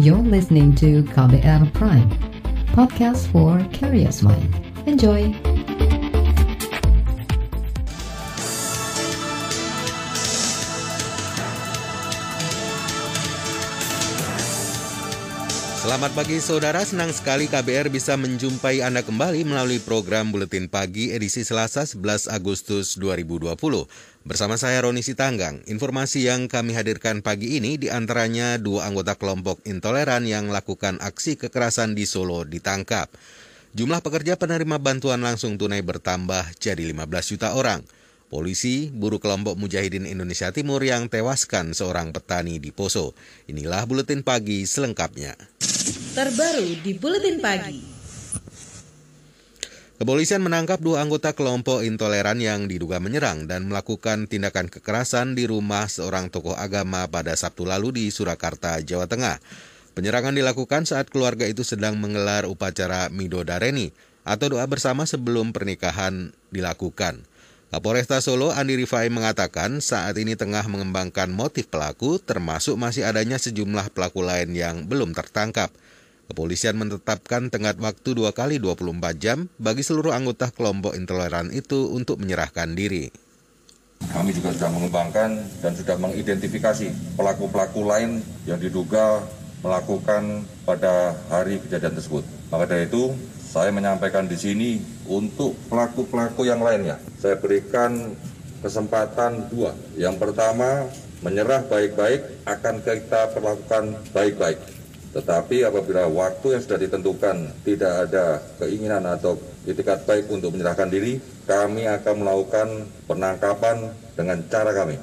You're listening to KBR Prime, podcast for curious mind. Enjoy! Selamat pagi saudara, senang sekali KBR bisa menjumpai Anda kembali melalui program Buletin Pagi edisi Selasa 11 Agustus 2020. Bersama saya Roni Sitanggang, informasi yang kami hadirkan pagi ini diantaranya dua anggota kelompok intoleran yang melakukan aksi kekerasan di Solo ditangkap. Jumlah pekerja penerima bantuan langsung tunai bertambah jadi 15 juta orang. Polisi buru kelompok Mujahidin Indonesia Timur yang tewaskan seorang petani di Poso. Inilah Buletin Pagi selengkapnya. Terbaru di Buletin Pagi. Kepolisian menangkap dua anggota kelompok intoleran yang diduga menyerang dan melakukan tindakan kekerasan di rumah seorang tokoh agama pada Sabtu lalu di Surakarta, Jawa Tengah. Penyerangan dilakukan saat keluarga itu sedang menggelar upacara midodareni atau doa bersama sebelum pernikahan dilakukan. Kapolresta Solo Andi Rifai mengatakan saat ini tengah mengembangkan motif pelaku termasuk masih adanya sejumlah pelaku lain yang belum tertangkap. Kepolisian menetapkan tenggat waktu 2x24 jam bagi seluruh anggota kelompok intoleran itu untuk menyerahkan diri. Kami juga sudah mengembangkan dan sudah mengidentifikasi pelaku-pelaku lain yang diduga melakukan pada hari kejadian tersebut. Maka dari itu, saya menyampaikan di sini untuk pelaku-pelaku yang lainnya. Saya berikan kesempatan dua. Yang pertama, menyerah baik-baik akan kita perlakukan baik-baik. Tetapi apabila waktu yang sudah ditentukan tidak ada keinginan atau itikat baik untuk menyerahkan diri, kami akan melakukan penangkapan dengan cara kami.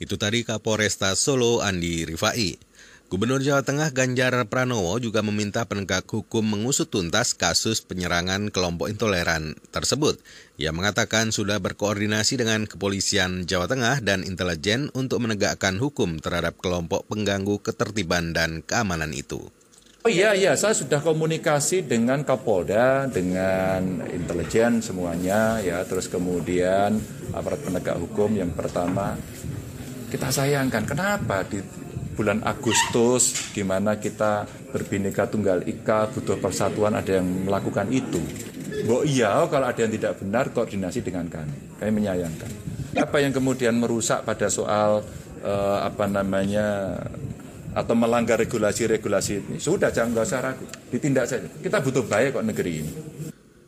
Itu tadi Kapolresta Solo Andi Rifai. Gubernur Jawa Tengah Ganjar Pranowo juga meminta penegak hukum mengusut tuntas kasus penyerangan kelompok intoleran tersebut. Ia mengatakan sudah berkoordinasi dengan kepolisian Jawa Tengah dan intelijen untuk menegakkan hukum terhadap kelompok pengganggu ketertiban dan keamanan itu. Iya, saya sudah komunikasi dengan Kapolda, dengan intelijen semuanya, ya, terus kemudian aparat penegak hukum yang pertama. Kita sayangkan, kenapa di bulan Agustus di mana kita berbineka tunggal ika, butuh persatuan, ada yang melakukan itu. Mbok iya kalau ada yang tidak benar koordinasi dengan kami. Kami menyayangkan. Apa yang kemudian merusak pada soal atau melanggar regulasi-regulasi ini, sudah jangan usah ragu, ditindak saja. Kita butuh baik kok negeri ini.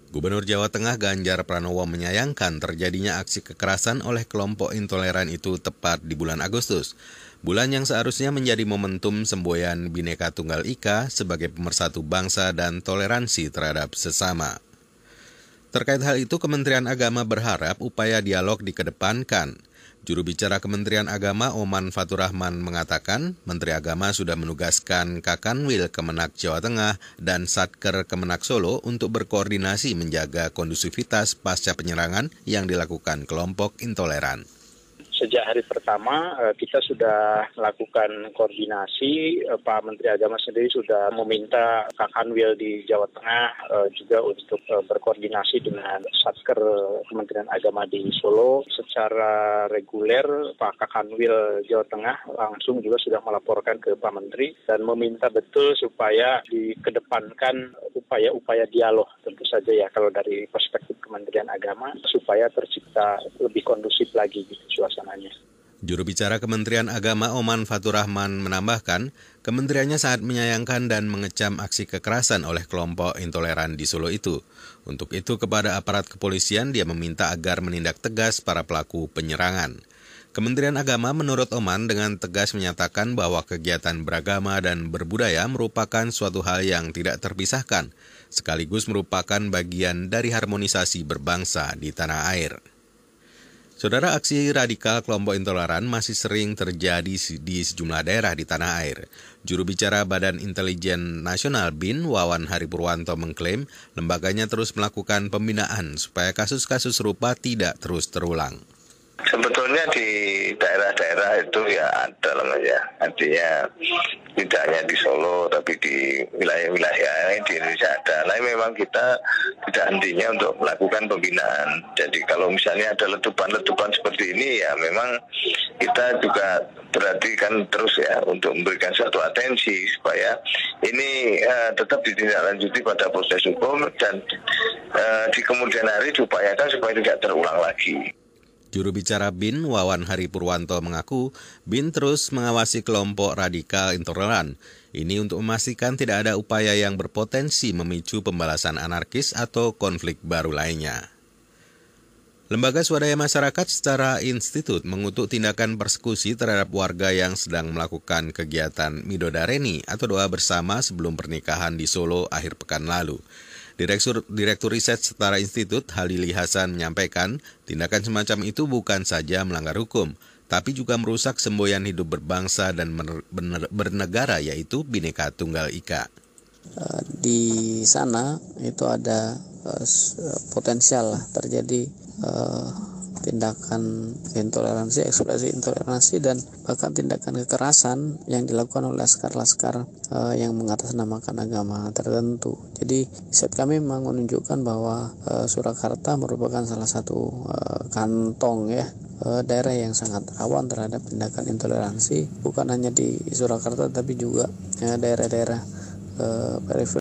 Gubernur Jawa Tengah Ganjar Pranowo menyayangkan terjadinya aksi kekerasan oleh kelompok intoleran itu tepat di bulan Agustus. Bulan yang seharusnya menjadi momentum semboyan Bhinneka Tunggal Ika sebagai pemersatu bangsa dan toleransi terhadap sesama. Terkait hal itu, Kementerian Agama berharap upaya dialog dikedepankan. Juru bicara Kementerian Agama Oman Fathurrahman mengatakan, Menteri Agama sudah menugaskan Kakanwil Kemenak Jawa Tengah dan Satker Kemenak Solo untuk berkoordinasi menjaga kondusivitas pasca penyerangan yang dilakukan kelompok intoleran. Sejak hari pertama kita sudah melakukan koordinasi, Pak Menteri Agama sendiri sudah meminta Kakanwil di Jawa Tengah juga untuk berkoordinasi dengan Satker Kementerian Agama di Solo. Secara reguler Pak Kakanwil Jawa Tengah langsung juga sudah melaporkan ke Pak Menteri dan meminta betul supaya dikedepankan upaya-upaya dialog, tentu saja ya kalau dari perspektif Kementerian Agama, supaya tercipta lebih kondusif lagi gitu suasana. Juru bicara Kementerian Agama Oman Fathurrahman menambahkan, kementeriannya sangat menyayangkan dan mengecam aksi kekerasan oleh kelompok intoleran di Solo itu. Untuk itu kepada aparat kepolisian dia meminta agar menindak tegas para pelaku penyerangan. Kementerian Agama menurut Oman dengan tegas menyatakan bahwa kegiatan beragama dan berbudaya merupakan suatu hal yang tidak terpisahkan, sekaligus merupakan bagian dari harmonisasi berbangsa di tanah air. Saudara, aksi radikal kelompok intoleran masih sering terjadi di sejumlah daerah di tanah air. Juru bicara Badan Intelijen Nasional BIN, Wawan Hari Purwanto mengklaim lembaganya terus melakukan pembinaan supaya kasus-kasus serupa tidak terus terulang. Sebetulnya di daerah-daerah itu ya ada lah ya, artinya tidak hanya di Solo tapi di wilayah-wilayah lain di Indonesia ada. Nah memang kita tidak hentinya untuk melakukan pembinaan. Jadi kalau misalnya ada letupan-letupan seperti ini ya memang kita juga perhatikan terus ya untuk memberikan satu atensi supaya ini tetap ditindaklanjuti pada proses hukum dan di kemudian hari diupayakan supaya tidak terulang lagi. Juru bicara BIN, Wawan Hari Purwanto, mengaku BIN terus mengawasi kelompok radikal intoleran. Ini untuk memastikan tidak ada upaya yang berpotensi memicu pembalasan anarkis atau konflik baru lainnya. Lembaga Swadaya Masyarakat Setara Institute mengutuk tindakan persekusi terhadap warga yang sedang melakukan kegiatan midodareni atau doa bersama sebelum pernikahan di Solo akhir pekan lalu. Direktur Riset Setara Institute Halili Hasan menyampaikan tindakan semacam itu bukan saja melanggar hukum, tapi juga merusak semboyan hidup berbangsa dan bernegara yaitu Bhinneka Tunggal Ika. Di sana itu ada potensial terjadi tindakan intoleransi, ekspresi intoleransi dan bahkan tindakan kekerasan yang dilakukan oleh laskar-laskar yang mengatasnamakan agama tertentu. Jadi riset kami memang menunjukkan bahwa Surakarta merupakan salah satu kantong ya daerah yang sangat rawan terhadap tindakan intoleransi, bukan hanya di Surakarta tapi juga daerah-daerah periferi.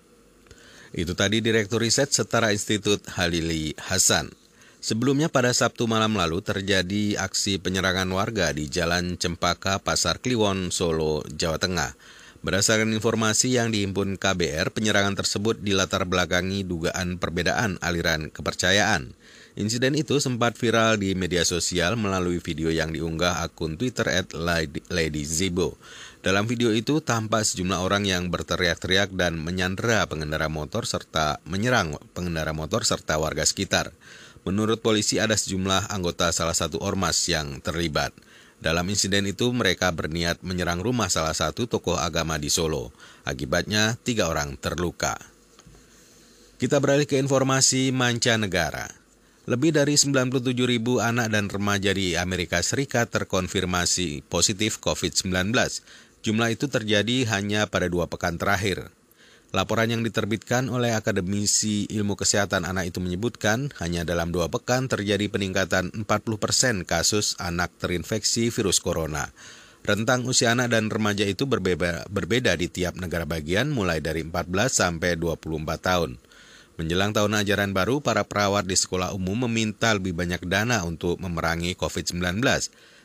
Itu tadi Direktur Riset Setara Institut Halili Hasan. Sebelumnya pada Sabtu malam lalu terjadi aksi penyerangan warga di Jalan Cempaka, Pasar Kliwon, Solo, Jawa Tengah. Berdasarkan informasi yang dihimpun KBR, penyerangan tersebut dilatar belakangi dugaan perbedaan aliran kepercayaan. Insiden itu sempat viral di media sosial melalui video yang diunggah akun Twitter @LadyZibo. Dalam video itu tampak sejumlah orang yang berteriak-teriak dan menyandera pengendara motor serta warga sekitar. Menurut polisi ada sejumlah anggota salah satu ormas yang terlibat. Dalam insiden itu mereka berniat menyerang rumah salah satu tokoh agama di Solo. Akibatnya 3 orang terluka. Kita beralih ke informasi mancanegara. Lebih dari 97.000 anak dan remaja di Amerika Serikat terkonfirmasi positif COVID-19. Jumlah itu terjadi hanya pada 2 pekan terakhir. Laporan yang diterbitkan oleh Akademisi Ilmu Kesehatan Anak itu menyebutkan hanya dalam 2 pekan terjadi peningkatan 40% kasus anak terinfeksi virus corona. Rentang usia anak dan remaja itu berbeda di tiap negara bagian mulai dari 14 sampai 24 tahun. Menjelang tahun ajaran baru, para perawat di sekolah umum meminta lebih banyak dana untuk memerangi COVID-19.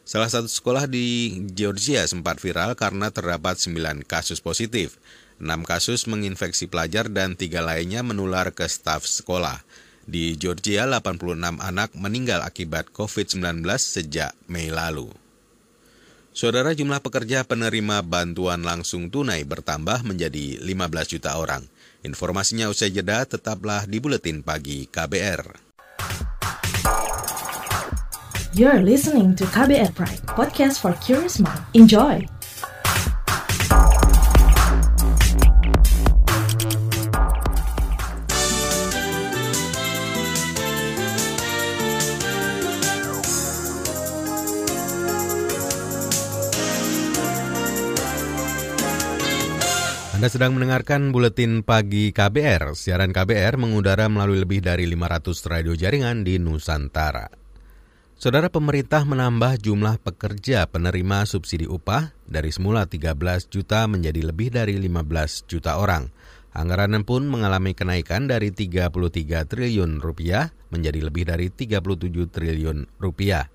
Salah satu sekolah di Georgia sempat viral karena terdapat 9 kasus positif. 6 kasus menginfeksi pelajar dan 3 lainnya menular ke staf sekolah. Di Georgia, 86 anak meninggal akibat COVID-19 sejak Mei lalu. Saudara, jumlah pekerja penerima bantuan langsung tunai bertambah menjadi 15 juta orang. Informasinya usai jeda, tetaplah di Buletin Pagi KBR. You're listening to KBR Prime, podcast for curious minds. Enjoy! Anda sedang mendengarkan Buletin Pagi KBR. Siaran KBR mengudara melalui lebih dari 500 radio jaringan di Nusantara. Saudara, pemerintah menambah jumlah pekerja penerima subsidi upah dari semula 13 juta menjadi lebih dari 15 juta orang. Anggaran pun mengalami kenaikan dari 33 triliun rupiah menjadi lebih dari 37 triliun rupiah.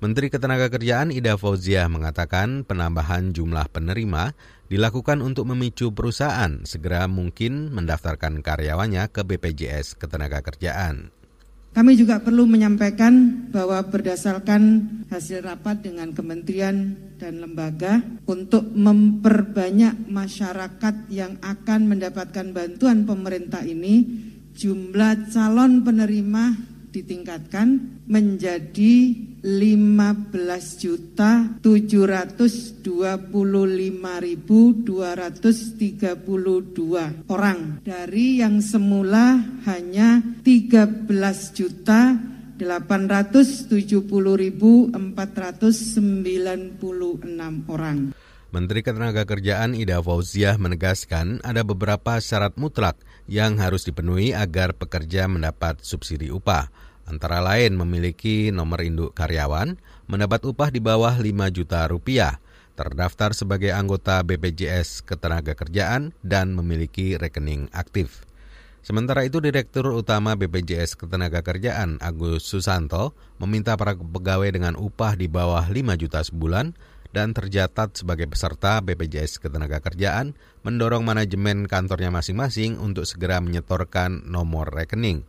Menteri Ketenagakerjaan Ida Fauziah mengatakan penambahan jumlah penerima dilakukan untuk memicu perusahaan segera mungkin mendaftarkan karyawannya ke BPJS Ketenagakerjaan. Kami juga perlu menyampaikan bahwa berdasarkan hasil rapat dengan kementerian dan lembaga untuk memperbanyak masyarakat yang akan mendapatkan bantuan pemerintah ini, jumlah calon penerima ditingkatkan menjadi 15.725.232 orang dari yang semula hanya 13.870.496 orang. Menteri Ketenagakerjaan Ida Fauziah menegaskan ada beberapa syarat mutlak yang harus dipenuhi agar pekerja mendapat subsidi upah. Antara lain memiliki nomor induk karyawan, mendapat upah di bawah Rp5 juta, terdaftar sebagai anggota BPJS Ketenagakerjaan, dan memiliki rekening aktif. Sementara itu, Direktur Utama BPJS Ketenagakerjaan Agus Susanto meminta para pegawai dengan upah di bawah Rp5 juta sebulan dan tercatat sebagai peserta BPJS Ketenagakerjaan mendorong manajemen kantornya masing-masing untuk segera menyetorkan nomor rekening.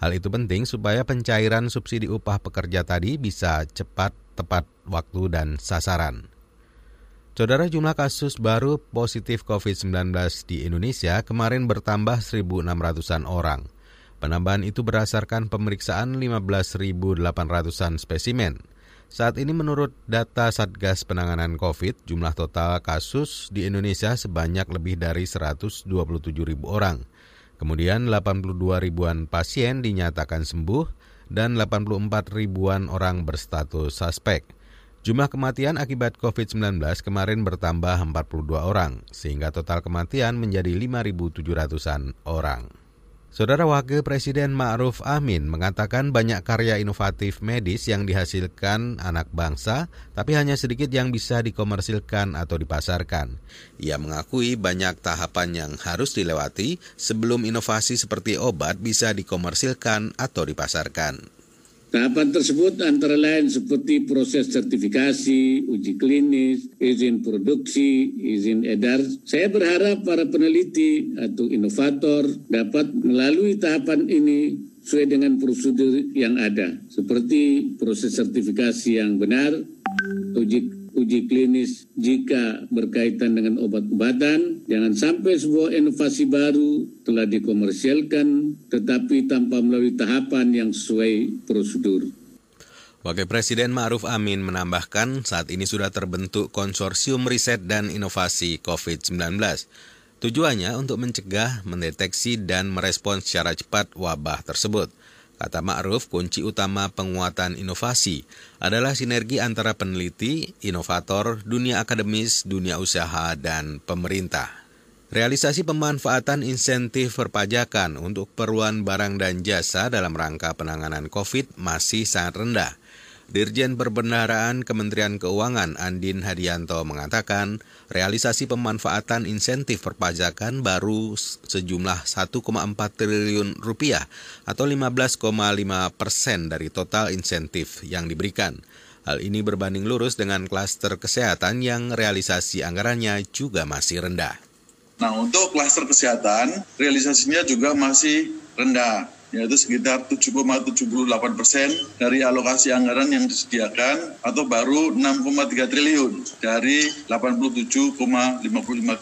Hal itu penting supaya pencairan subsidi upah pekerja tadi bisa cepat, tepat waktu, dan sasaran. Saudara, jumlah kasus baru positif COVID-19 di Indonesia kemarin bertambah 1.600-an orang. Penambahan itu berdasarkan pemeriksaan 15.800-an spesimen. Saat ini menurut data Satgas Penanganan COVID, jumlah total kasus di Indonesia sebanyak lebih dari 127.000 orang. Kemudian 82.000-an pasien dinyatakan sembuh dan 84.000-an orang berstatus suspek. Jumlah kematian akibat COVID-19 kemarin bertambah 42 orang, sehingga total kematian menjadi 5.700-an orang. Saudara, Wakil Presiden Ma'ruf Amin mengatakan banyak karya inovatif medis yang dihasilkan anak bangsa, tapi hanya sedikit yang bisa dikomersilkan atau dipasarkan. Ia mengakui banyak tahapan yang harus dilewati sebelum inovasi seperti obat bisa dikomersilkan atau dipasarkan. Tahapan tersebut antara lain seperti proses sertifikasi, uji klinis, izin produksi, izin edar. Saya berharap para peneliti atau inovator dapat melalui tahapan ini sesuai dengan prosedur yang ada, seperti proses sertifikasi yang benar, uji klinis jika berkaitan dengan obat-obatan. Jangan sampai sebuah inovasi baru telah dikomersialkan tetapi tanpa melalui tahapan yang sesuai prosedur. Wakil Presiden Ma'ruf Amin menambahkan saat ini sudah terbentuk konsorsium riset dan inovasi COVID-19. Tujuannya untuk mencegah, mendeteksi, dan merespons secara cepat wabah tersebut. Kata Ma'ruf, kunci utama penguatan inovasi adalah sinergi antara peneliti, inovator, dunia akademis, dunia usaha, dan pemerintah. Realisasi pemanfaatan insentif perpajakan untuk perluan barang dan jasa dalam rangka penanganan COVID masih sangat rendah. Dirjen Perbendaharaan Kementerian Keuangan Andin Hadianto mengatakan realisasi pemanfaatan insentif perpajakan baru sejumlah Rp1,4 triliun atau 15,5% dari total insentif yang diberikan. Hal ini berbanding lurus dengan klaster kesehatan yang realisasi anggarannya juga masih rendah. Nah, untuk klaster kesehatan realisasinya juga masih rendah, yaitu sekitar 7,78% dari alokasi anggaran yang disediakan atau baru 6,3 triliun dari 87,55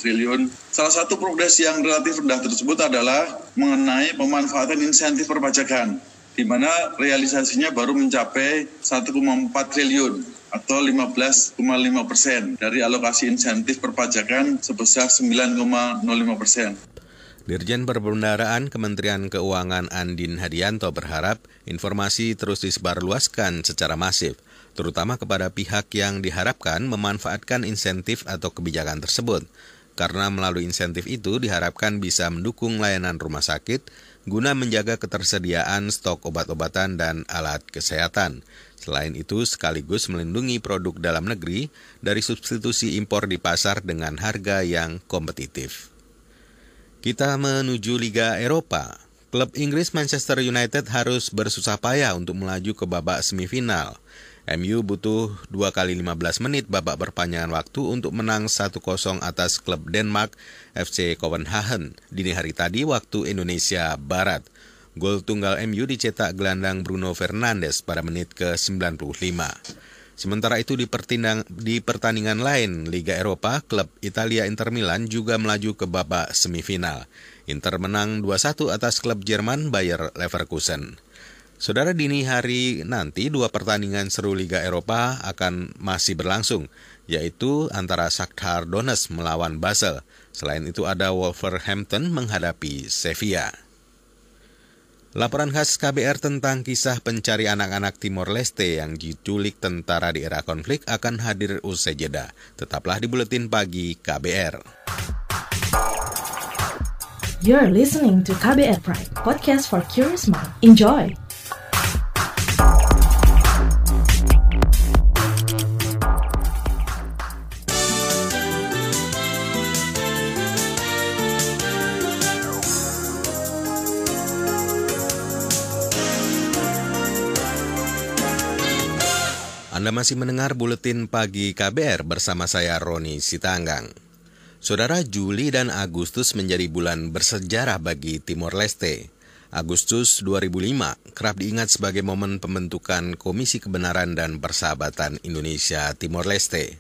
triliun. Salah satu progres yang relatif rendah tersebut adalah mengenai pemanfaatan insentif perpajakan, di mana realisasinya baru mencapai 1,4 triliun atau 15,5% dari alokasi insentif perpajakan sebesar 9,05%. Dirjen Perbendaharaan Kementerian Keuangan Andin Hadianto berharap informasi terus disebarluaskan secara masif, terutama kepada pihak yang diharapkan memanfaatkan insentif atau kebijakan tersebut. Karena melalui insentif itu diharapkan bisa mendukung layanan rumah sakit guna menjaga ketersediaan stok obat-obatan dan alat kesehatan. Selain itu, sekaligus melindungi produk dalam negeri dari substitusi impor di pasar dengan harga yang kompetitif. Kita menuju Liga Eropa. Klub Inggris Manchester United harus bersusah payah untuk melaju ke babak semifinal. MU butuh 2 kali 15 menit babak perpanjangan waktu untuk menang 1-0 atas klub Denmark FC Kopenhagen dini hari tadi waktu Indonesia Barat. Gol tunggal MU dicetak gelandang Bruno Fernandes pada menit ke-95. Sementara itu di pertandingan lain Liga Eropa, klub Italia Inter Milan juga melaju ke babak semifinal. Inter menang 2-1 atas klub Jerman Bayer Leverkusen. Saudara, dini hari nanti dua pertandingan seru Liga Eropa akan masih berlangsung, yaitu antara Shakhtar Donetsk melawan Basel. Selain itu ada Wolverhampton menghadapi Sevilla. Laporan khas KBR tentang kisah pencari anak-anak Timor Leste yang diculik tentara di era konflik akan hadir usai jeda. Tetaplah di Buletin Pagi KBR. You're listening to KBR Prime, podcast for curious minds. Enjoy! Anda masih mendengar Buletin Pagi KBR bersama saya Roni Sitanggang. Saudara, Juli dan Agustus menjadi bulan bersejarah bagi Timor Leste. Agustus 2005 kerap diingat sebagai momen pembentukan Komisi Kebenaran dan Persahabatan Indonesia Timor Leste.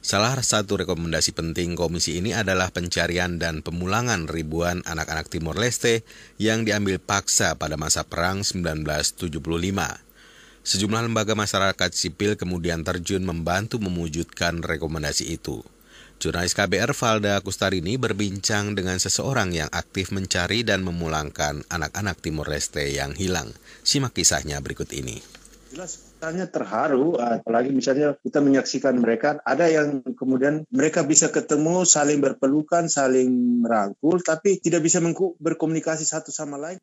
Salah satu rekomendasi penting komisi ini adalah pencarian dan pemulangan ribuan anak-anak Timor Leste yang diambil paksa pada masa perang 1975. Sejumlah lembaga masyarakat sipil kemudian terjun membantu mewujudkan rekomendasi itu. Jurnalis KBR Falda Kustarini berbincang dengan seseorang yang aktif mencari dan memulangkan anak-anak Timor Leste yang hilang. Simak kisahnya berikut ini. Jelas, misalnya terharu, apalagi misalnya kita menyaksikan mereka, ada yang kemudian mereka bisa ketemu, saling berpelukan, saling merangkul, tapi tidak bisa berkomunikasi satu sama lain.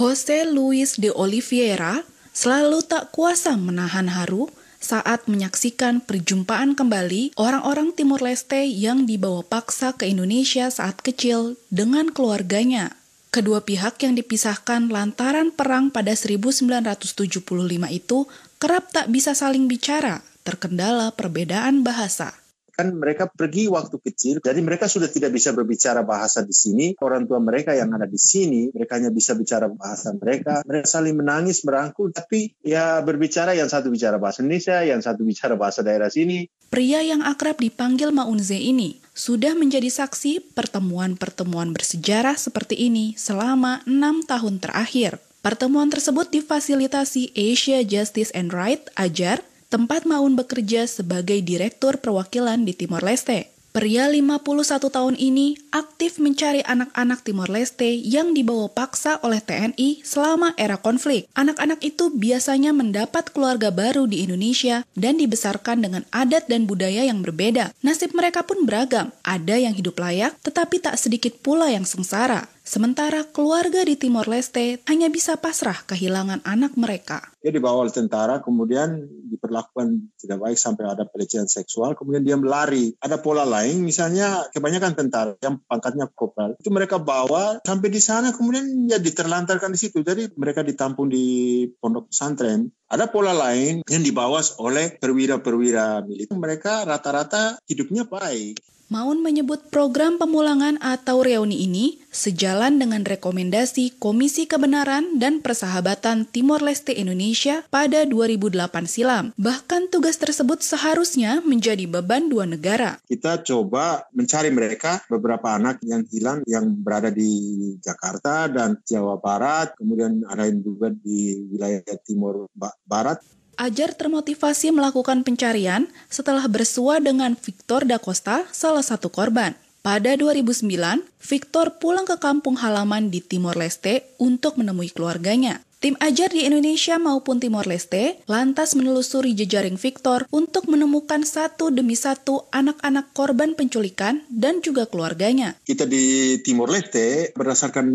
Jose Luis de Oliveira selalu tak kuasa menahan haru saat menyaksikan perjumpaan kembali orang-orang Timor Leste yang dibawa paksa ke Indonesia saat kecil dengan keluarganya. Kedua pihak yang dipisahkan lantaran perang pada 1975 itu kerap tak bisa saling bicara, terkendala perbedaan bahasa. Kan mereka pergi waktu kecil, jadi mereka sudah tidak bisa berbicara bahasa di sini. Orang tua mereka yang ada di sini, mereka hanya bisa bicara bahasa mereka. Mereka saling menangis, merangkul, tapi ya berbicara, yang satu bicara bahasa Indonesia, yang satu bicara bahasa daerah sini. Pria yang akrab dipanggil Maunze ini sudah menjadi saksi pertemuan-pertemuan bersejarah seperti ini selama 6 tahun terakhir. Pertemuan tersebut difasilitasi Asia Justice and Right, Ajar, tempat Maun bekerja sebagai direktur perwakilan di Timor Leste. Pria 51 tahun ini aktif mencari anak-anak Timor Leste yang dibawa paksa oleh TNI selama era konflik. Anak-anak itu biasanya mendapat keluarga baru di Indonesia dan dibesarkan dengan adat dan budaya yang berbeda. Nasib mereka pun beragam, ada yang hidup layak tetapi tak sedikit pula yang sengsara. Sementara keluarga di Timor Leste hanya bisa pasrah kehilangan anak mereka. Dia dibawa oleh tentara, kemudian diperlakukan tidak baik sampai ada pelecehan seksual, kemudian dia melari. Ada pola lain, misalnya kebanyakan tentara yang pangkatnya kopral, itu mereka bawa sampai di sana, kemudian ya diterlantarkan di situ. Jadi mereka ditampung di pondok pesantren. Ada pola lain yang dibawa oleh perwira-perwira militer. Mereka rata-rata hidupnya baik. Maun menyebut program pemulangan atau reuni ini sejalan dengan rekomendasi Komisi Kebenaran dan Persahabatan Timor Leste Indonesia pada 2008 silam. Bahkan tugas tersebut seharusnya menjadi beban dua negara. Kita coba mencari mereka, beberapa anak yang hilang yang berada di Jakarta dan Jawa Barat, kemudian ada yang juga di wilayah Timor Barat. Ajar termotivasi melakukan pencarian setelah bersua dengan Victor da Costa, salah satu korban. Pada 2009, Victor pulang ke kampung halaman di Timor Leste untuk menemui keluarganya. Tim Ajar di Indonesia maupun Timor Leste lantas menelusuri jejaring Victor untuk menemukan satu demi satu anak-anak korban penculikan dan juga keluarganya. Kita di Timor Leste berdasarkan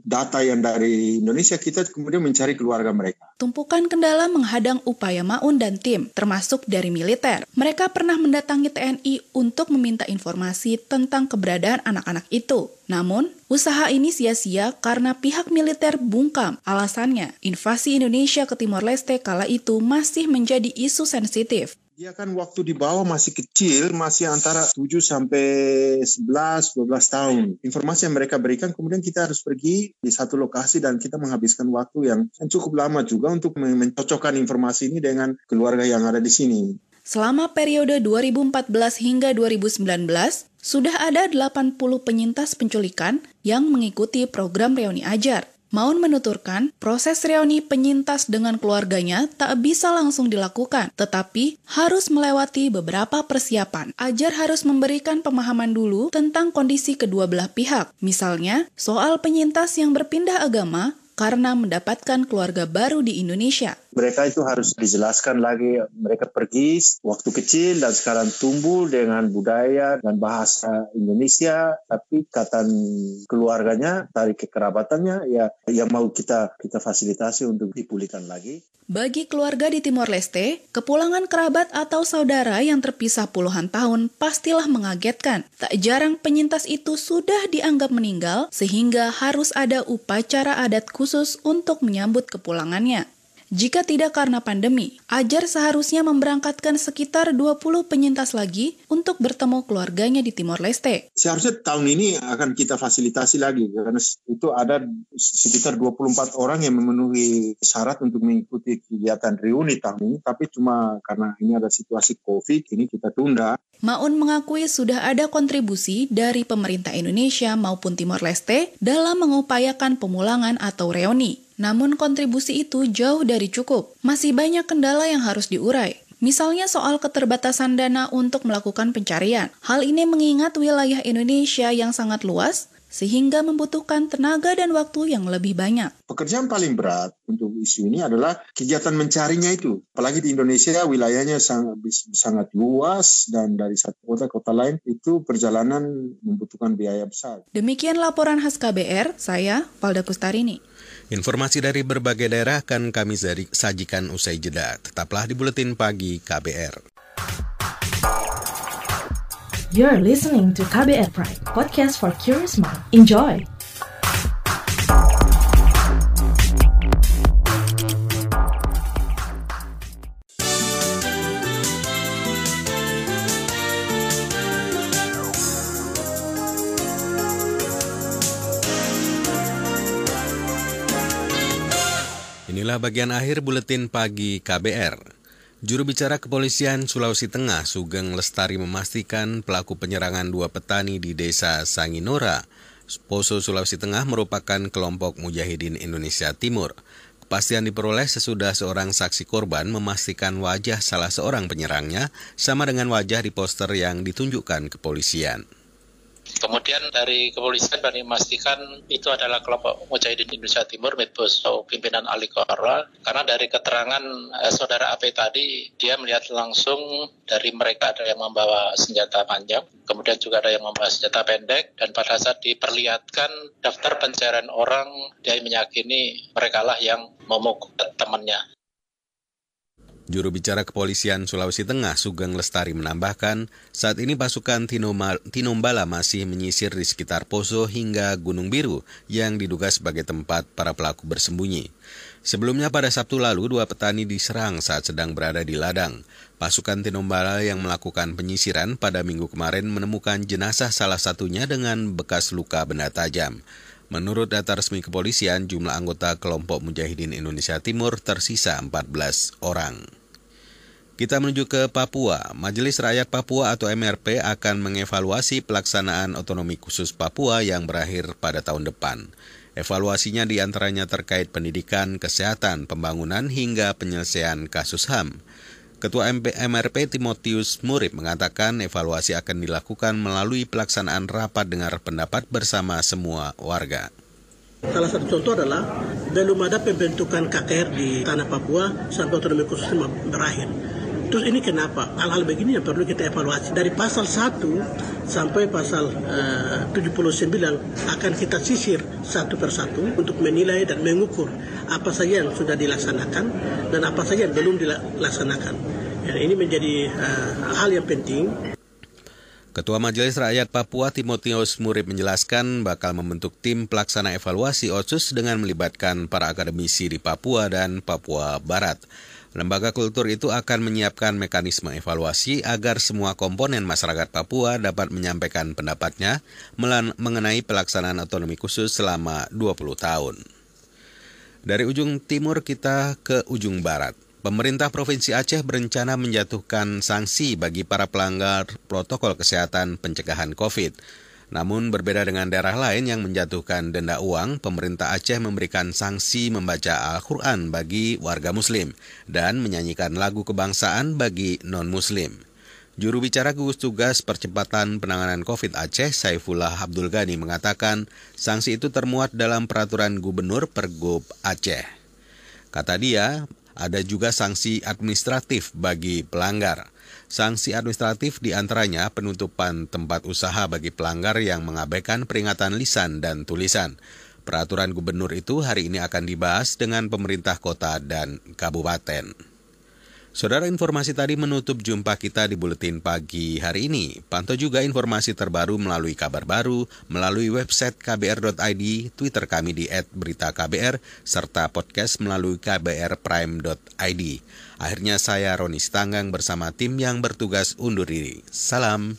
data yang dari Indonesia, kita kemudian mencari keluarga mereka. Tumpukan kendala menghadang upaya Maun dan tim, termasuk dari militer. Mereka pernah mendatangi TNI untuk meminta informasi tentang keberadaan anak-anak itu. Namun, usaha ini sia-sia karena pihak militer bungkam. Alasannya, invasi Indonesia ke Timor Leste kala itu masih menjadi isu sensitif. Dia kan waktu di bawah masih kecil, masih antara 7 sampai 11-12 tahun. Informasi yang mereka berikan, kemudian kita harus pergi di satu lokasi dan kita menghabiskan waktu yang cukup lama juga untuk mencocokkan informasi ini dengan keluarga yang ada di sini. Selama periode 2014 hingga 2019, sudah ada 80 penyintas penculikan yang mengikuti program reuni Ajar. Maun menuturkan, proses reuni penyintas dengan keluarganya tak bisa langsung dilakukan, tetapi harus melewati beberapa persiapan. Ajar harus memberikan pemahaman dulu tentang kondisi kedua belah pihak, misalnya soal penyintas yang berpindah agama karena mendapatkan keluarga baru di Indonesia. Mereka itu harus dijelaskan lagi, mereka pergi waktu kecil dan sekarang tumbuh dengan budaya dan bahasa Indonesia, tapi ikatan keluarganya, tarik kekerabatannya, ya yang mau kita fasilitasi untuk dipulihkan lagi. Bagi keluarga di Timor Leste, kepulangan kerabat atau saudara yang terpisah puluhan tahun pastilah mengagetkan. Tak jarang penyintas itu sudah dianggap meninggal, sehingga harus ada upacara adat khusus untuk menyambut kepulangannya. Jika tidak karena pandemi, Ajar seharusnya memberangkatkan sekitar 20 penyintas lagi untuk bertemu keluarganya di Timor Leste. Seharusnya tahun ini akan kita fasilitasi lagi, karena itu ada sekitar 24 orang yang memenuhi syarat untuk mengikuti kegiatan reuni tahun ini, tapi cuma karena ini ada situasi COVID, ini kita tunda. Maun mengakui sudah ada kontribusi dari pemerintah Indonesia maupun Timor Leste dalam mengupayakan pemulangan atau reuni. Namun kontribusi itu jauh dari cukup. Masih banyak kendala yang harus diurai. Misalnya soal keterbatasan dana untuk melakukan pencarian. Hal ini mengingat wilayah Indonesia yang sangat luas, sehingga membutuhkan tenaga dan waktu yang lebih banyak. Pekerjaan paling berat untuk isu ini adalah kegiatan mencarinya itu. Apalagi di Indonesia wilayahnya sangat luas dan dari satu kota ke kota lain itu perjalanan membutuhkan biaya besar. Demikian laporan khas KBR, saya Falda Kustarini. Informasi dari berbagai daerah akan kami sajikan usai jeda. Tetaplah di Buletin Pagi KBR. You're listening to KBR Prime, podcast for curious mind. Enjoy! Inilah bagian akhir Buletin Pagi KBR. Juru bicara Kepolisian Sulawesi Tengah, Sugeng Lestari, memastikan pelaku penyerangan dua petani di Desa Sanginora, Poso, Sulawesi Tengah merupakan kelompok Mujahidin Indonesia Timur. Kepastian diperoleh sesudah seorang saksi korban memastikan wajah salah seorang penyerangnya sama dengan wajah di poster yang ditunjukkan kepolisian. Kemudian dari kepolisian kami memastikan itu adalah kelompok Mujahidin Indonesia Timur Medbos pimpinan Ali Kahar, karena dari keterangan saudara AP tadi dia melihat langsung dari mereka ada yang membawa senjata panjang, kemudian juga ada yang membawa senjata pendek, dan pada saat diperlihatkan daftar pencarian orang dia meyakini merekalah yang memukul temannya. Juru bicara Kepolisian Sulawesi Tengah, Sugeng Lestari, menambahkan saat ini pasukan Tinombala masih menyisir di sekitar Poso hingga Gunung Biru yang diduga sebagai tempat para pelaku bersembunyi. Sebelumnya pada Sabtu lalu, dua petani diserang saat sedang berada di ladang. Pasukan Tinombala yang melakukan penyisiran pada minggu kemarin menemukan jenazah salah satunya dengan bekas luka benda tajam. Menurut data resmi kepolisian, jumlah anggota kelompok Mujahidin Indonesia Timur tersisa 14 orang. Kita menuju ke Papua. Majelis Rakyat Papua atau MRP akan mengevaluasi pelaksanaan otonomi khusus Papua yang berakhir pada tahun depan. Evaluasinya diantaranya terkait pendidikan, kesehatan, pembangunan, hingga penyelesaian kasus HAM. Ketua MRP Timotius Murib mengatakan evaluasi akan dilakukan melalui pelaksanaan rapat dengar pendapat bersama semua warga. Salah satu contoh adalah belum ada pembentukan KKR di tanah Papua sampai otonomi khusus berakhir. Terus ini kenapa? Hal-hal begini yang perlu kita evaluasi. Dari pasal 1 sampai pasal 79 akan kita sisir satu persatu untuk menilai dan mengukur apa saja yang sudah dilaksanakan dan apa saja yang belum dilaksanakan. Dan ini menjadi hal yang penting. Ketua Majelis Rakyat Papua Timotius Murib menjelaskan bakal membentuk tim pelaksana evaluasi OTSUS dengan melibatkan para akademisi di Papua dan Papua Barat. Lembaga kultur itu akan menyiapkan mekanisme evaluasi agar semua komponen masyarakat Papua dapat menyampaikan pendapatnya mengenai pelaksanaan otonomi khusus selama 20 tahun. Dari ujung timur kita ke ujung barat. Pemerintah Provinsi Aceh berencana menjatuhkan sanksi bagi para pelanggar protokol kesehatan pencegahan COVID. Namun berbeda dengan daerah lain yang menjatuhkan denda uang, pemerintah Aceh memberikan sanksi membaca Al-Quran bagi warga muslim dan menyanyikan lagu kebangsaan bagi non-muslim. Juru bicara gugus tugas percepatan penanganan COVID Aceh, Saifullah Abdul Ghani, mengatakan sanksi itu termuat dalam peraturan gubernur Pergub Aceh. Kata dia, ada juga sanksi administratif bagi pelanggar. Sanksi administratif diantaranya penutupan tempat usaha bagi pelanggar yang mengabaikan peringatan lisan dan tulisan. Peraturan gubernur itu hari ini akan dibahas dengan pemerintah kota dan kabupaten. Saudara, informasi tadi menutup jumpa kita di Buletin Pagi hari ini. Pantau juga informasi terbaru melalui kabar baru, melalui website kbr.id, Twitter kami di @beritaKBR, serta podcast melalui kbrprime.id. Akhirnya saya, Roni Sitanggang, bersama tim yang bertugas undur diri. Salam.